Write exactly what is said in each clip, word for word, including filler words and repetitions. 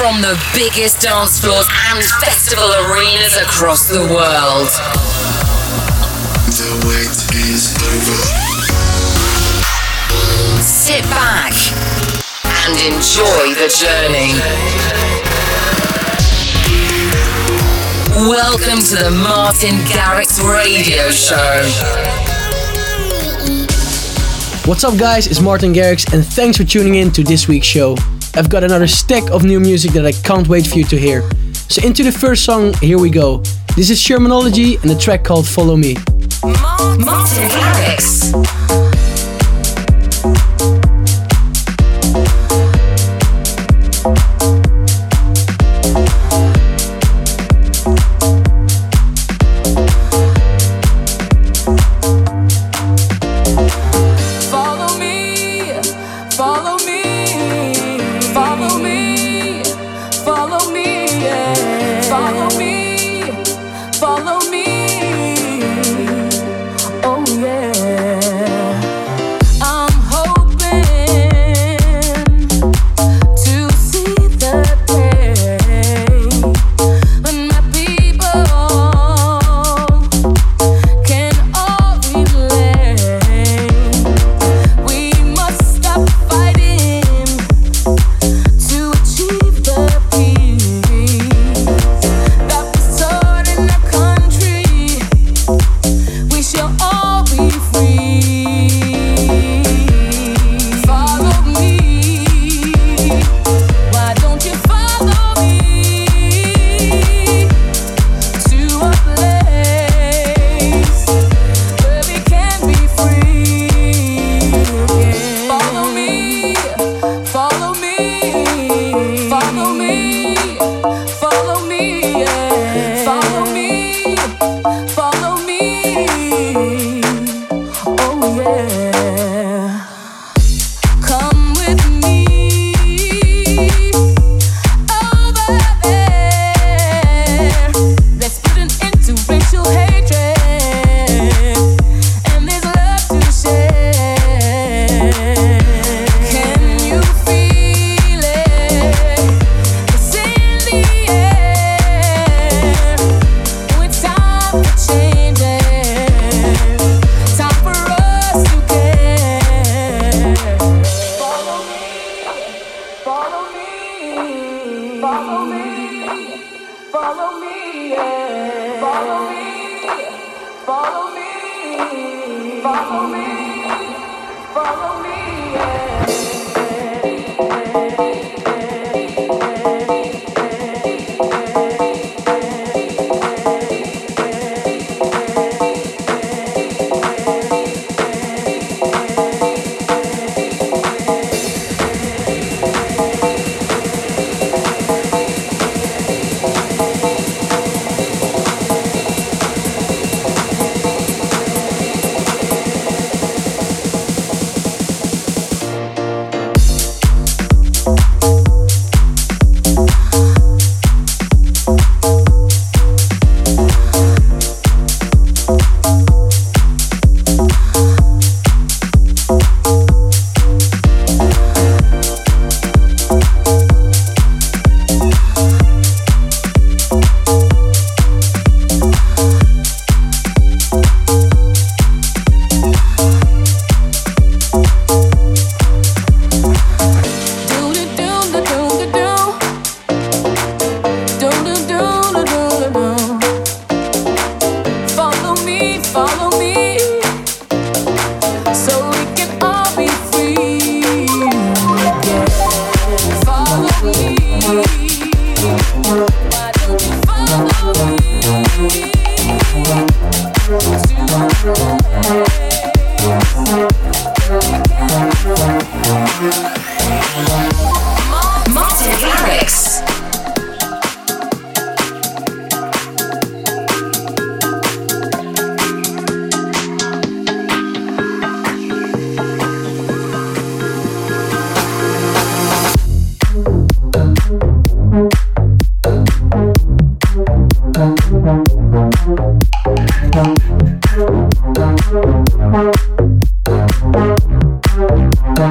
from the biggest dance floors and festival arenas across the world. The wait is over. Sit back and enjoy the journey. Welcome to the Martin Garrix Radio Show. What's up guys, it's Martin Garrix and thanks for tuning in to this week's show. I've got another stack of new music that I can't wait for you to hear. So into the first song, here we go. This is Shermanology and a track called Follow Me. Martin Garrix.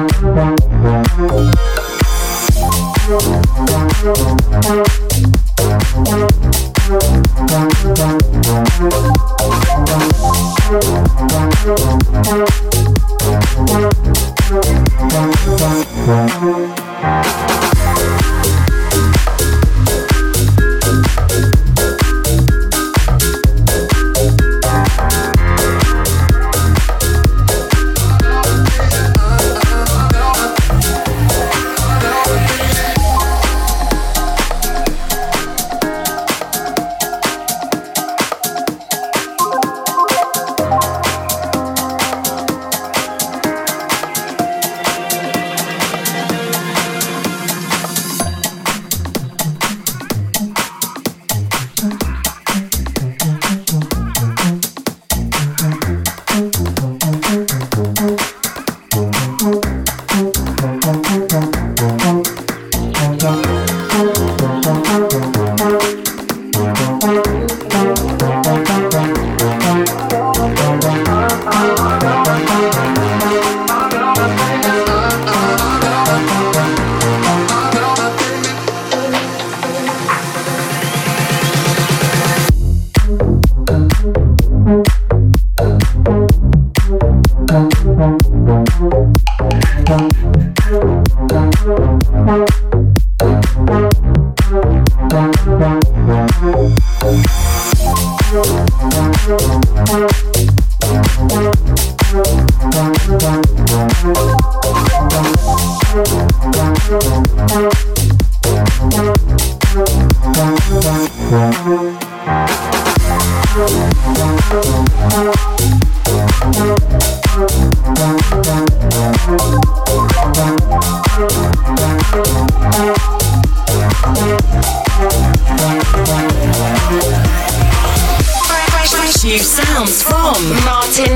We'll be right back.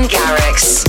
Garrix.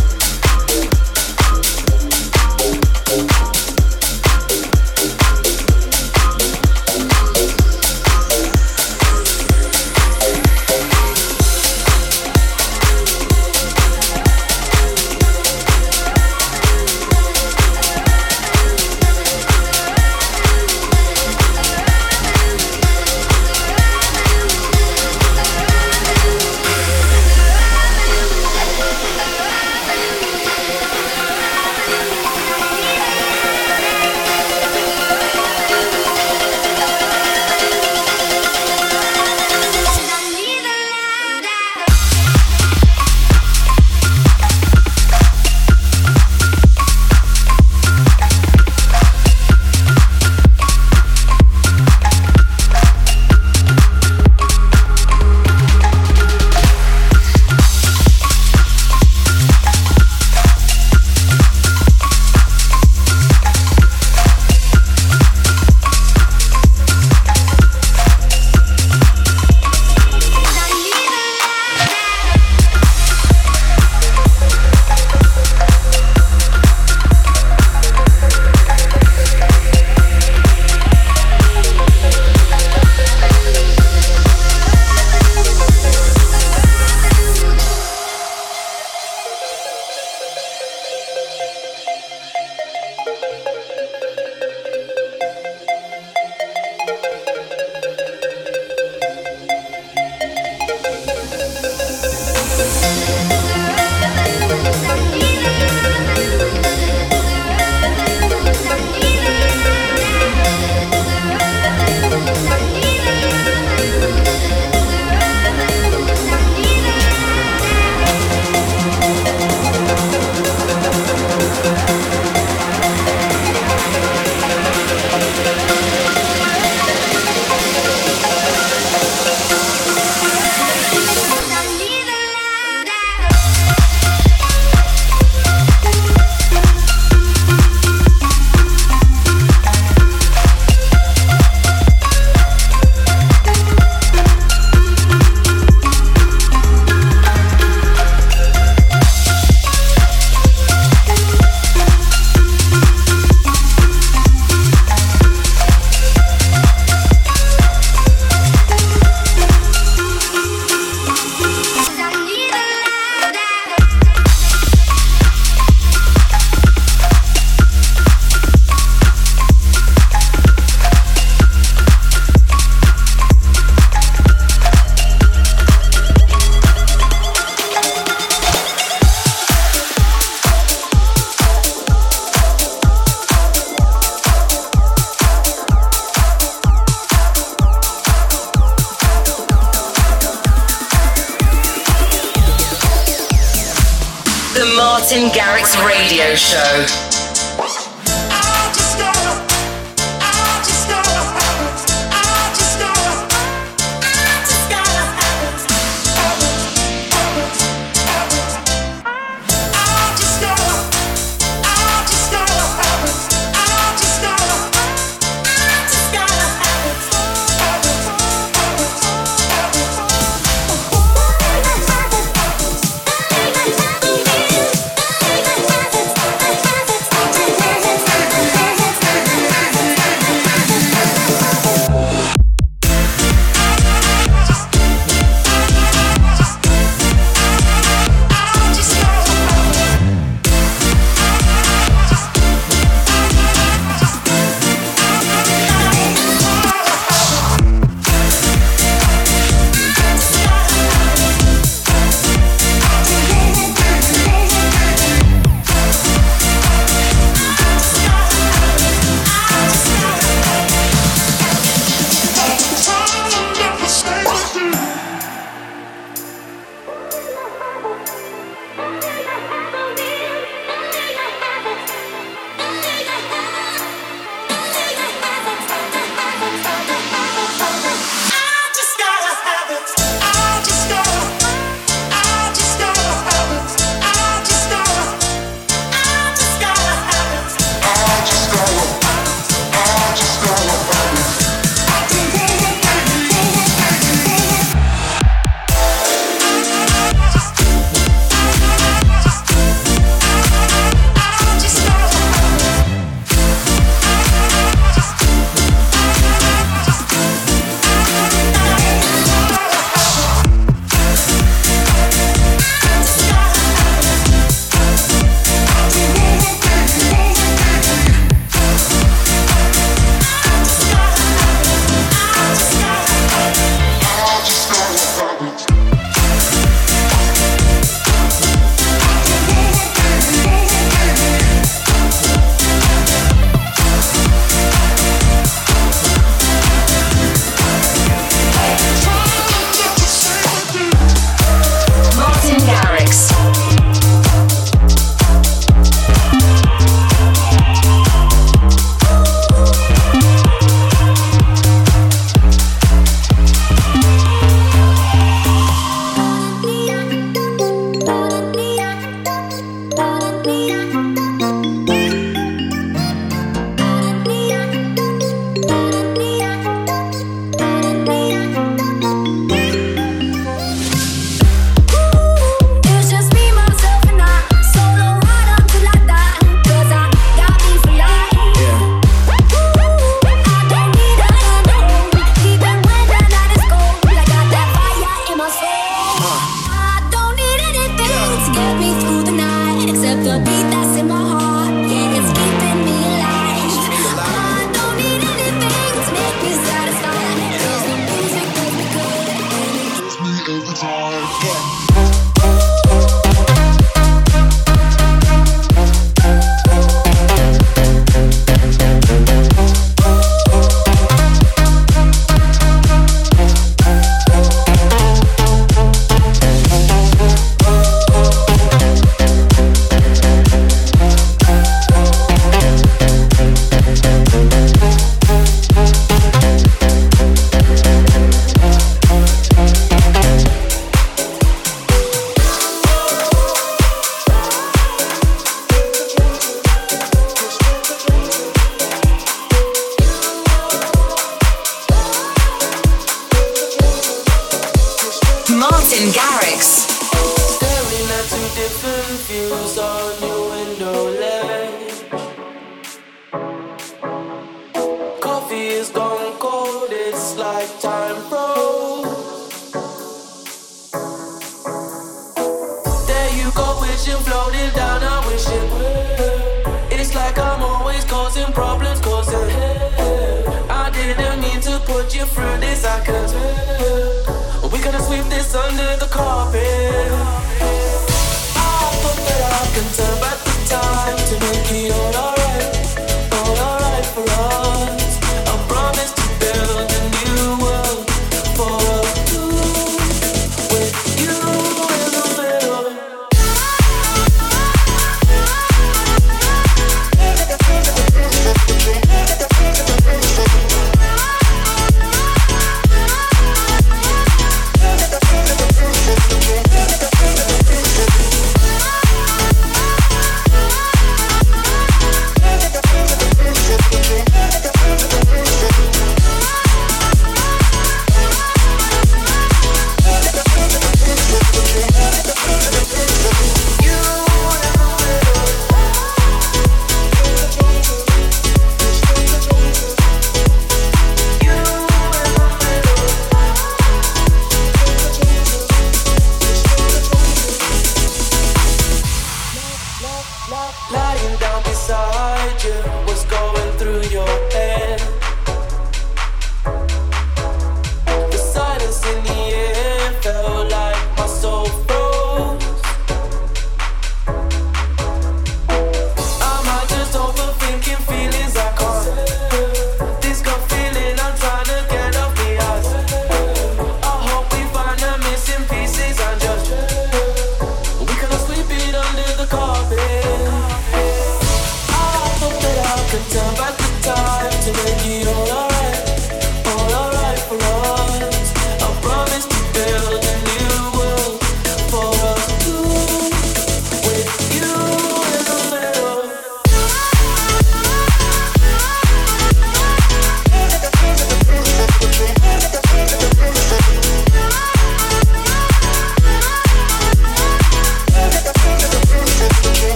Martin Garrix Radio Show.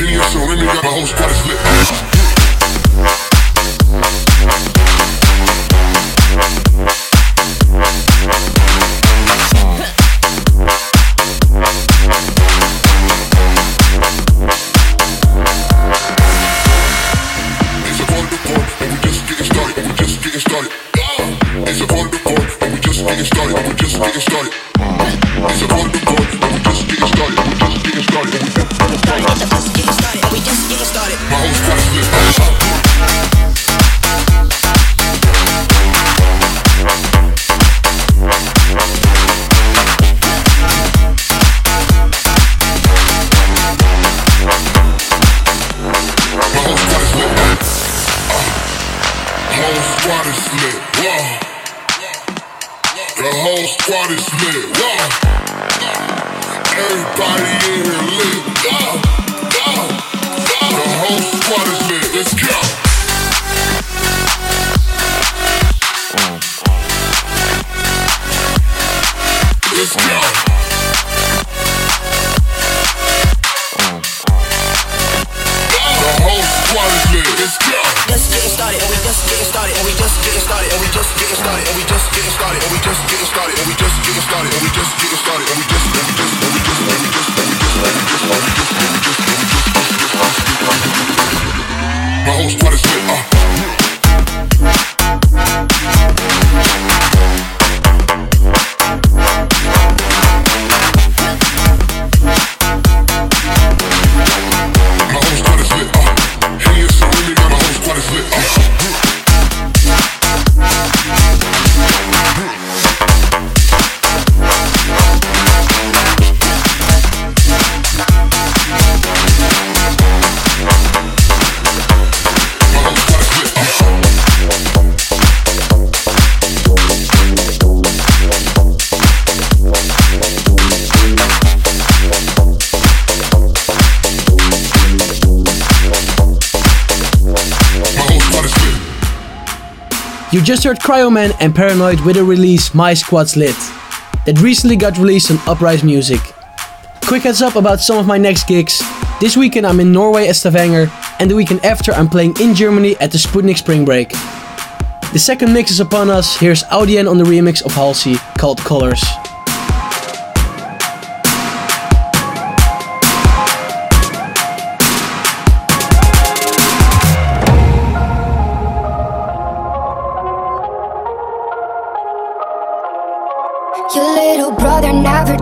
King of Soul, and we got a whole squad that's lit. You just heard Kryoman and Pairanoid with a release, My Squad's Lit, that recently got released on Uprise Music. Quick heads up about some of my next gigs. This weekend I'm in Norway at Stavanger, and the weekend after I'm playing in Germany at the Sputnik Spring Break. The second mix is upon us. Here's Audien on the remix of Halsey called Colors.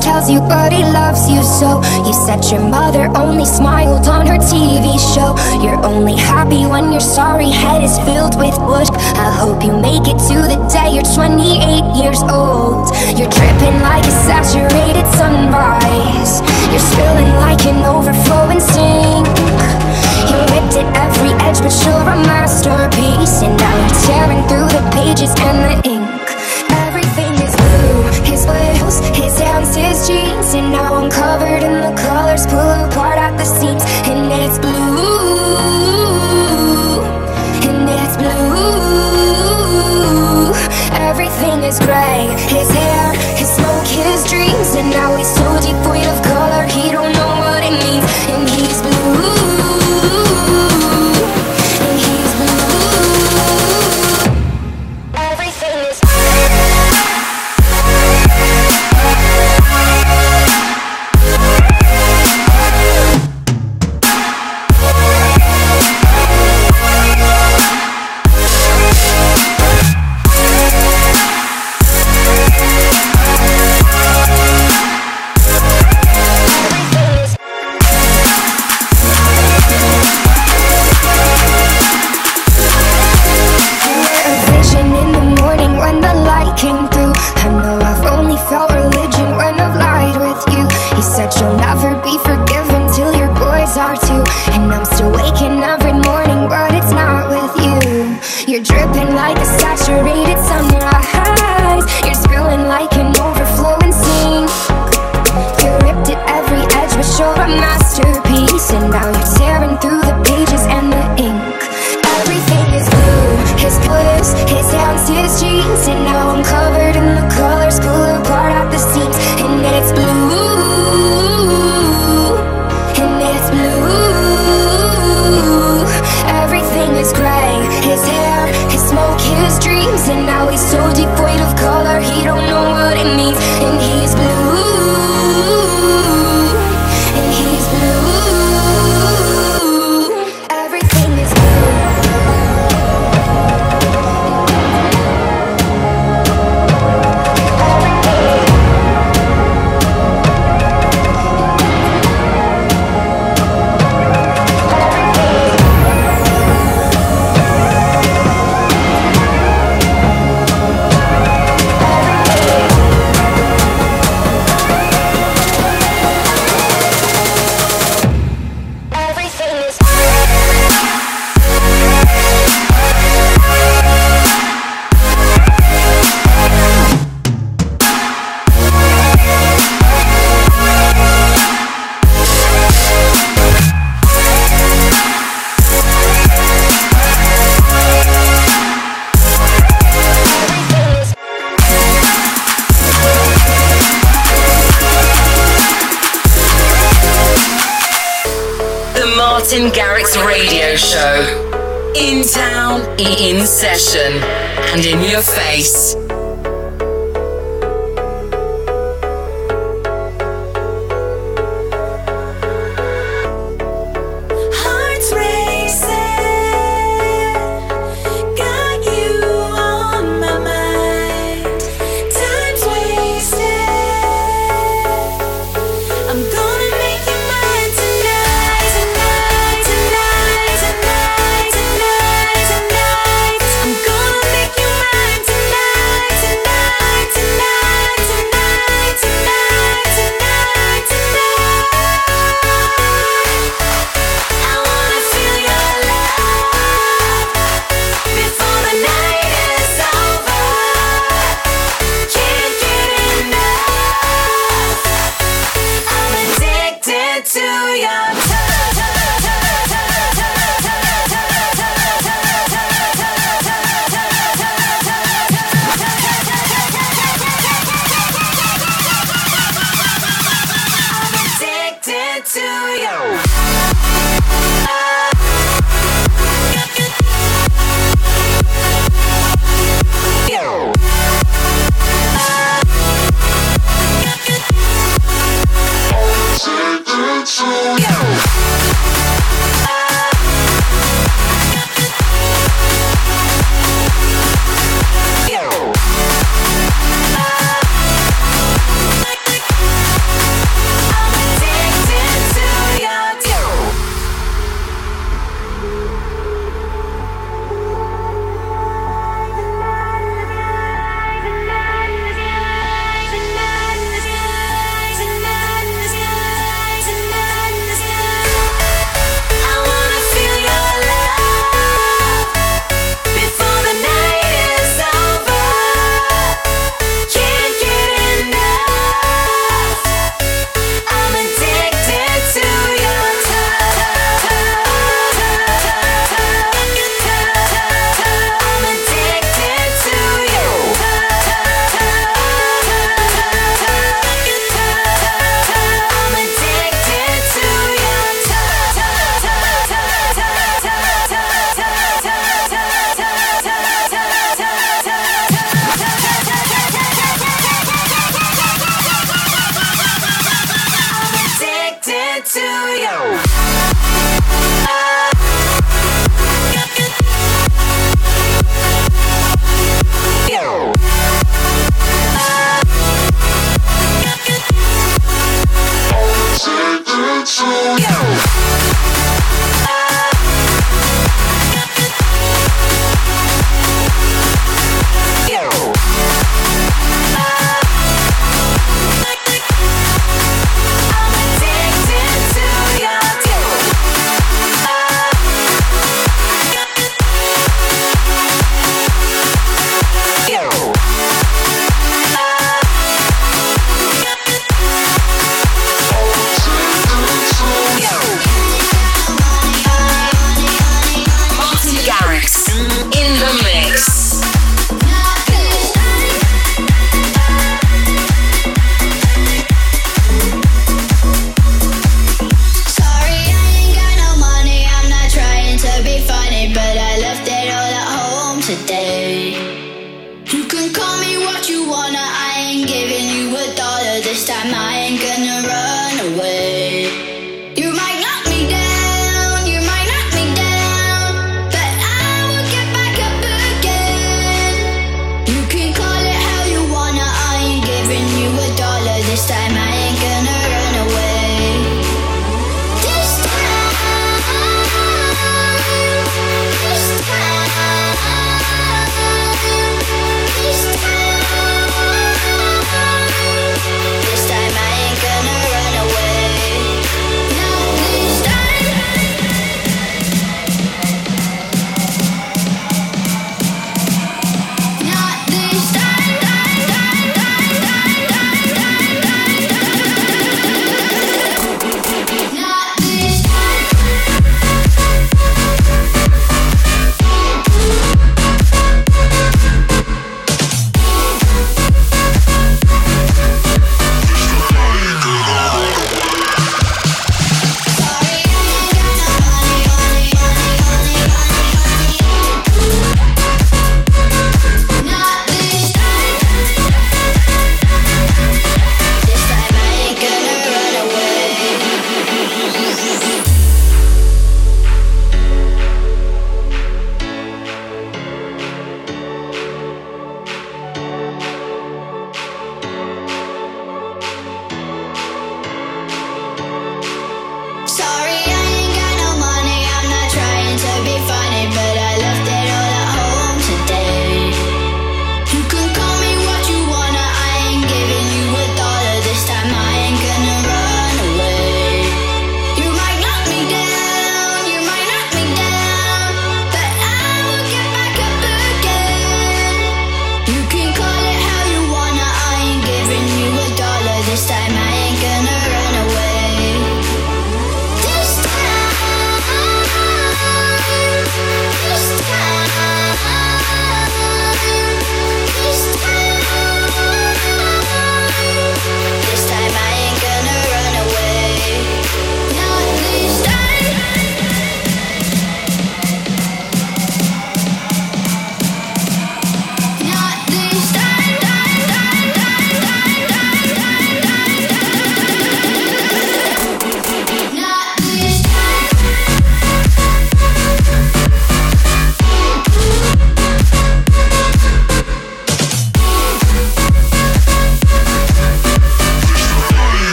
Tells you but he loves you so. You said your mother only smiled on her T V show. You're only happy when your sorry head is filled with wood. I hope you make it to the day you're twenty-eight years old. You're dripping like a saturated sunrise. You're spilling like an overflowing sink. You ripped at every edge but you're a masterpiece. And now you're tearing through the pages and the ink. Everything is blue. His wheels, his hands, his jeans. And now I'm covered in the colors. Pull apart at the seams. And it's blue. And it's blue. Everything is grey. His hair, his smoke, his dreams. And now he's so devoid of color. He don't know what it means. And he's blue. Blue, and it's blue. The Martin Garrix Radio Show. In town, in session, and in your face.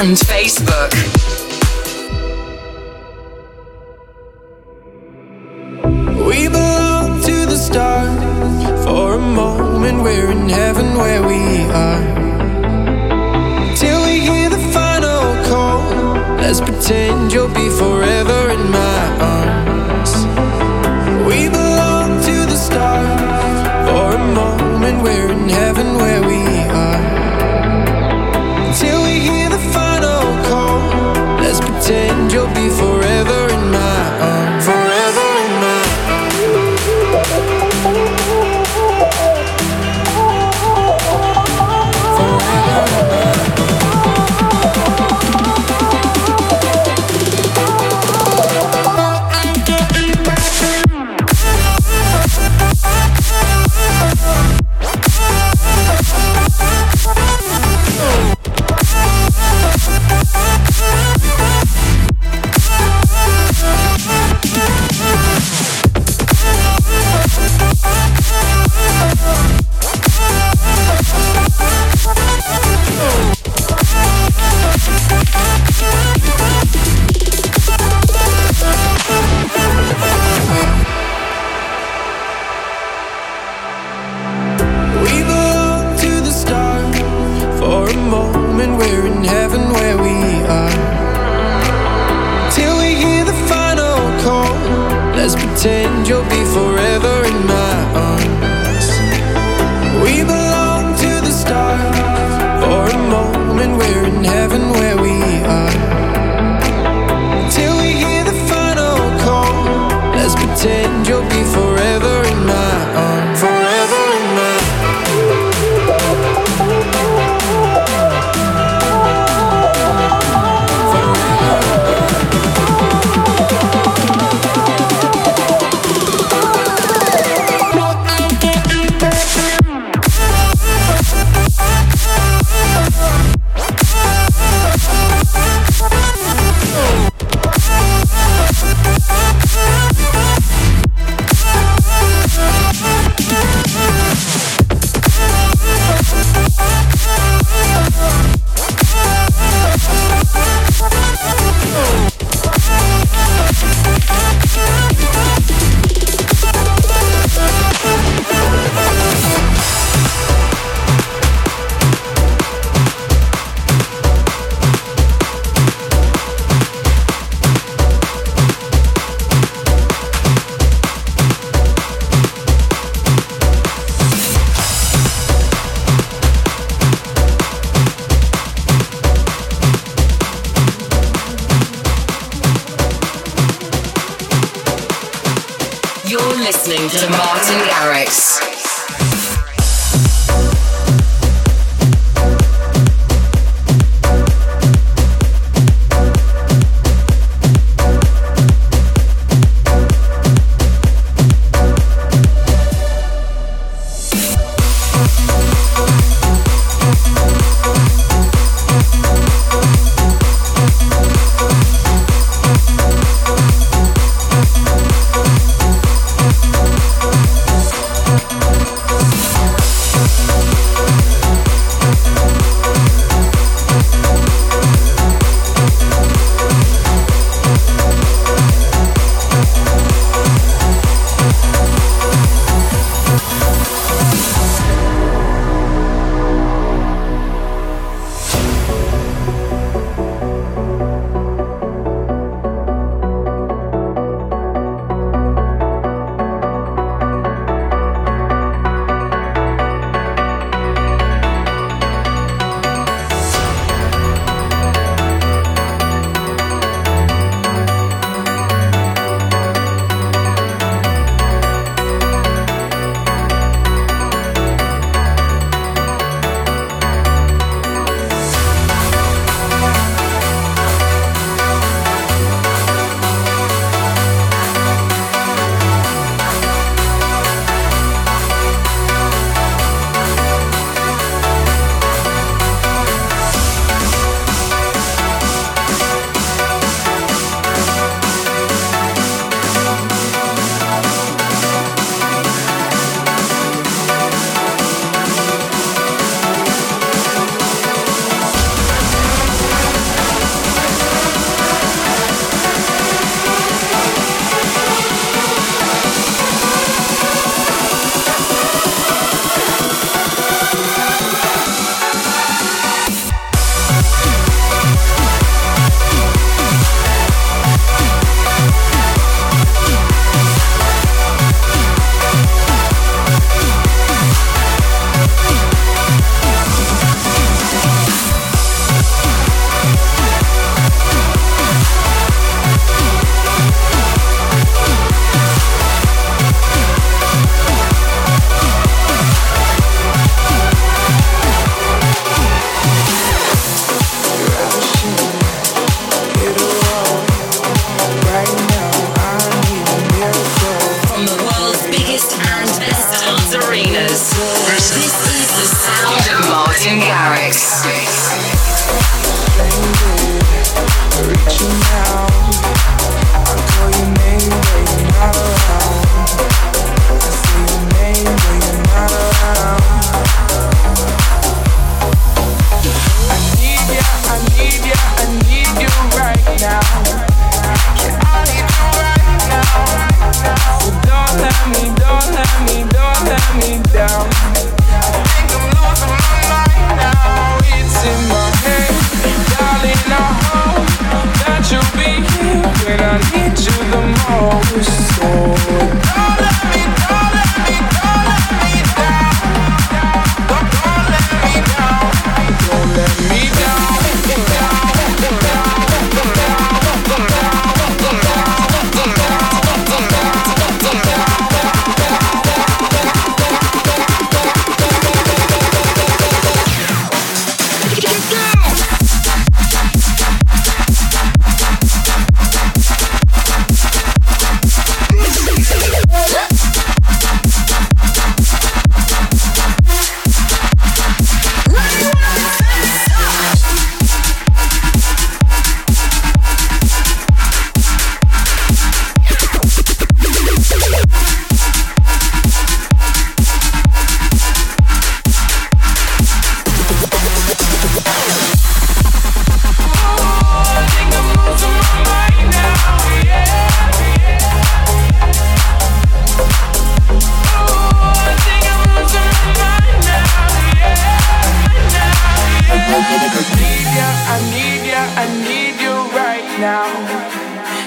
and Facebook. We belong to the stars. For a moment we're in heaven where we are. Till we hear the final call, let's pretend you'll be forever in my arms. We belong to the stars. For a moment we're in heaven where we are. Till we hear the final call, let's pretend you'll be forever in my arms. Forever in my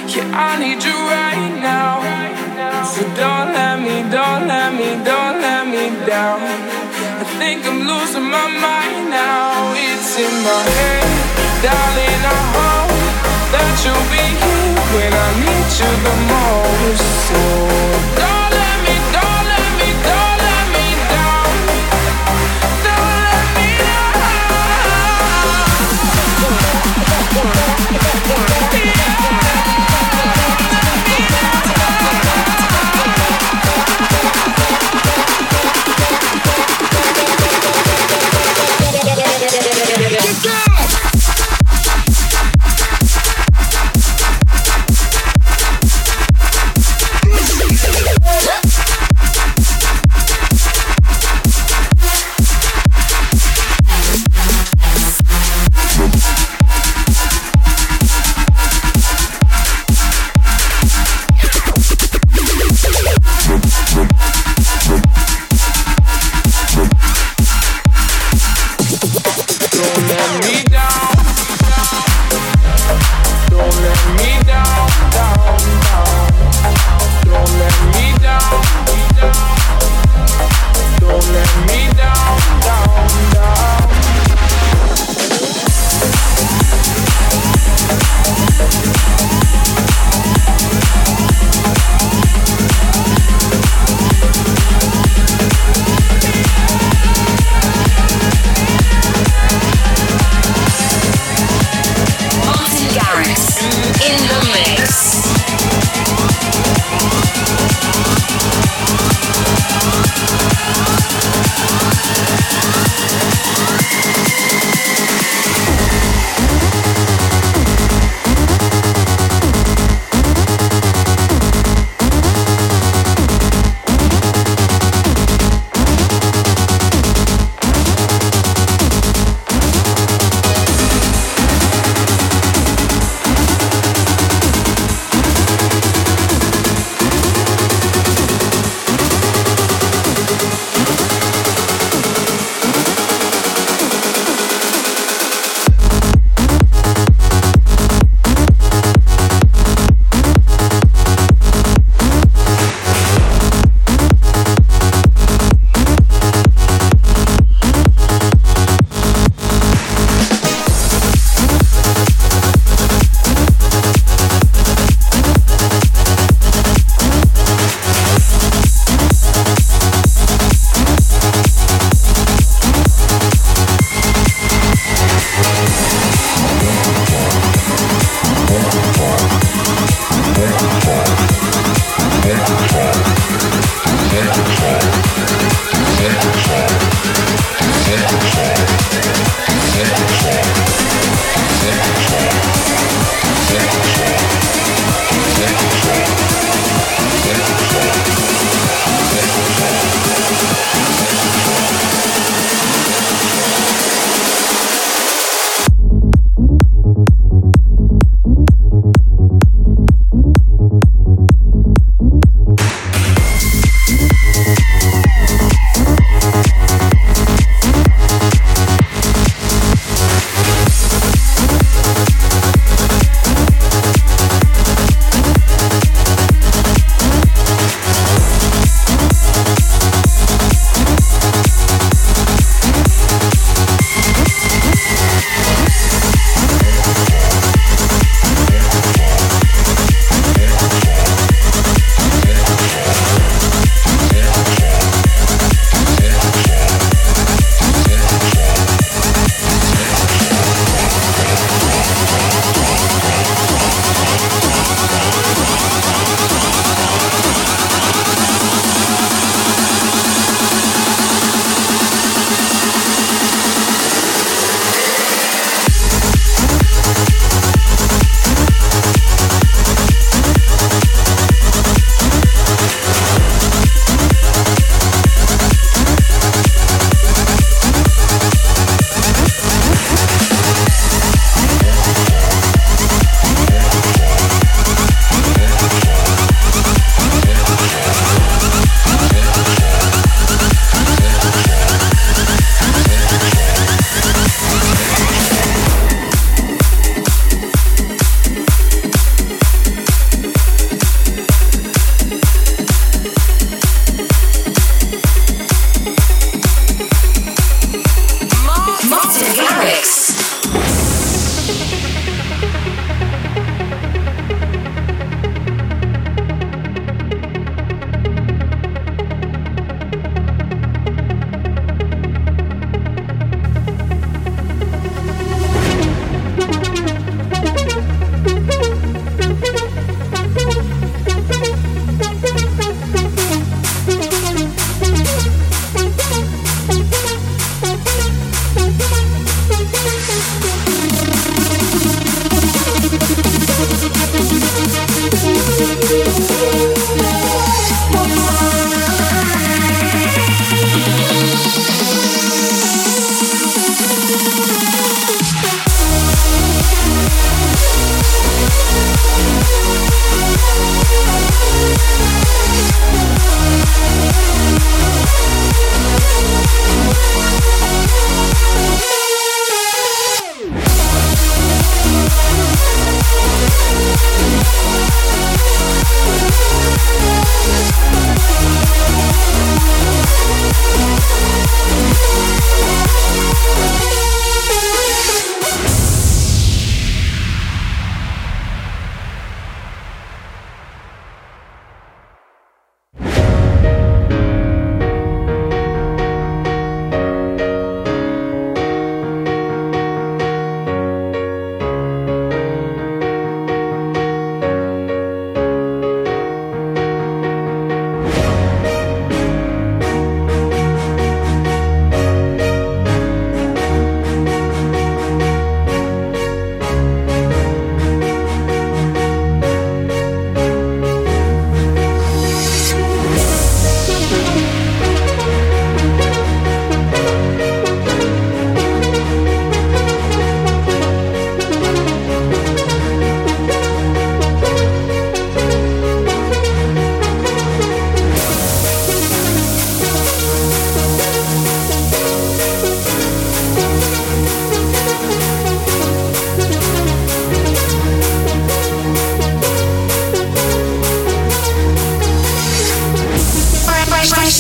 Yeah, I need you right now. So don't let me, don't let me, don't let me down. I think I'm losing my mind now. It's in my head, darling, I hope that you'll be here when I need you the most. So don't let me, don't let me, don't let me down. Don't let me down.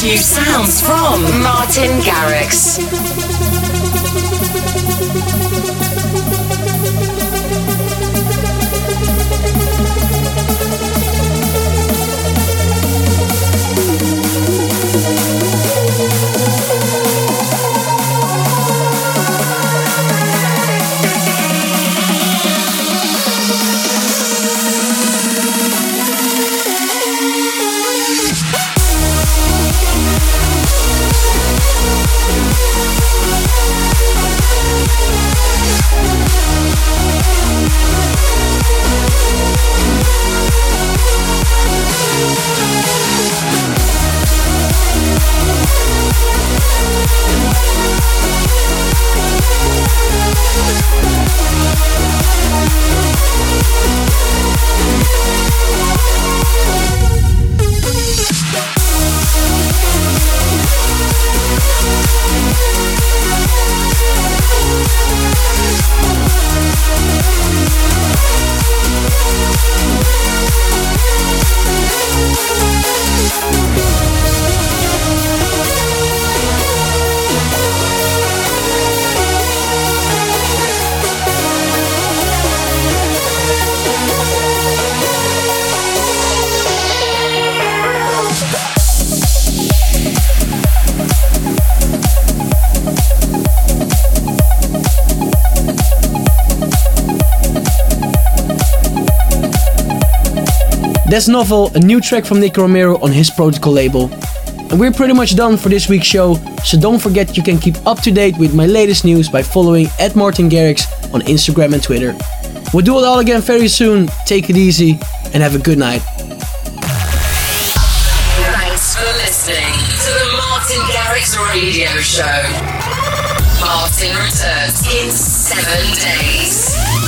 New sounds from Martin Garrix. That's Novell, a new track from Nicky Romero on his Protocol label. And we're pretty much done for this week's show, so don't forget you can keep up to date with my latest news by following at Martin Garrix on Instagram and Twitter. We'll do it all again very soon, take it easy, and have a good night. Thanks for listening to the Martin Garrix Radio Show. Martin returns in seven days.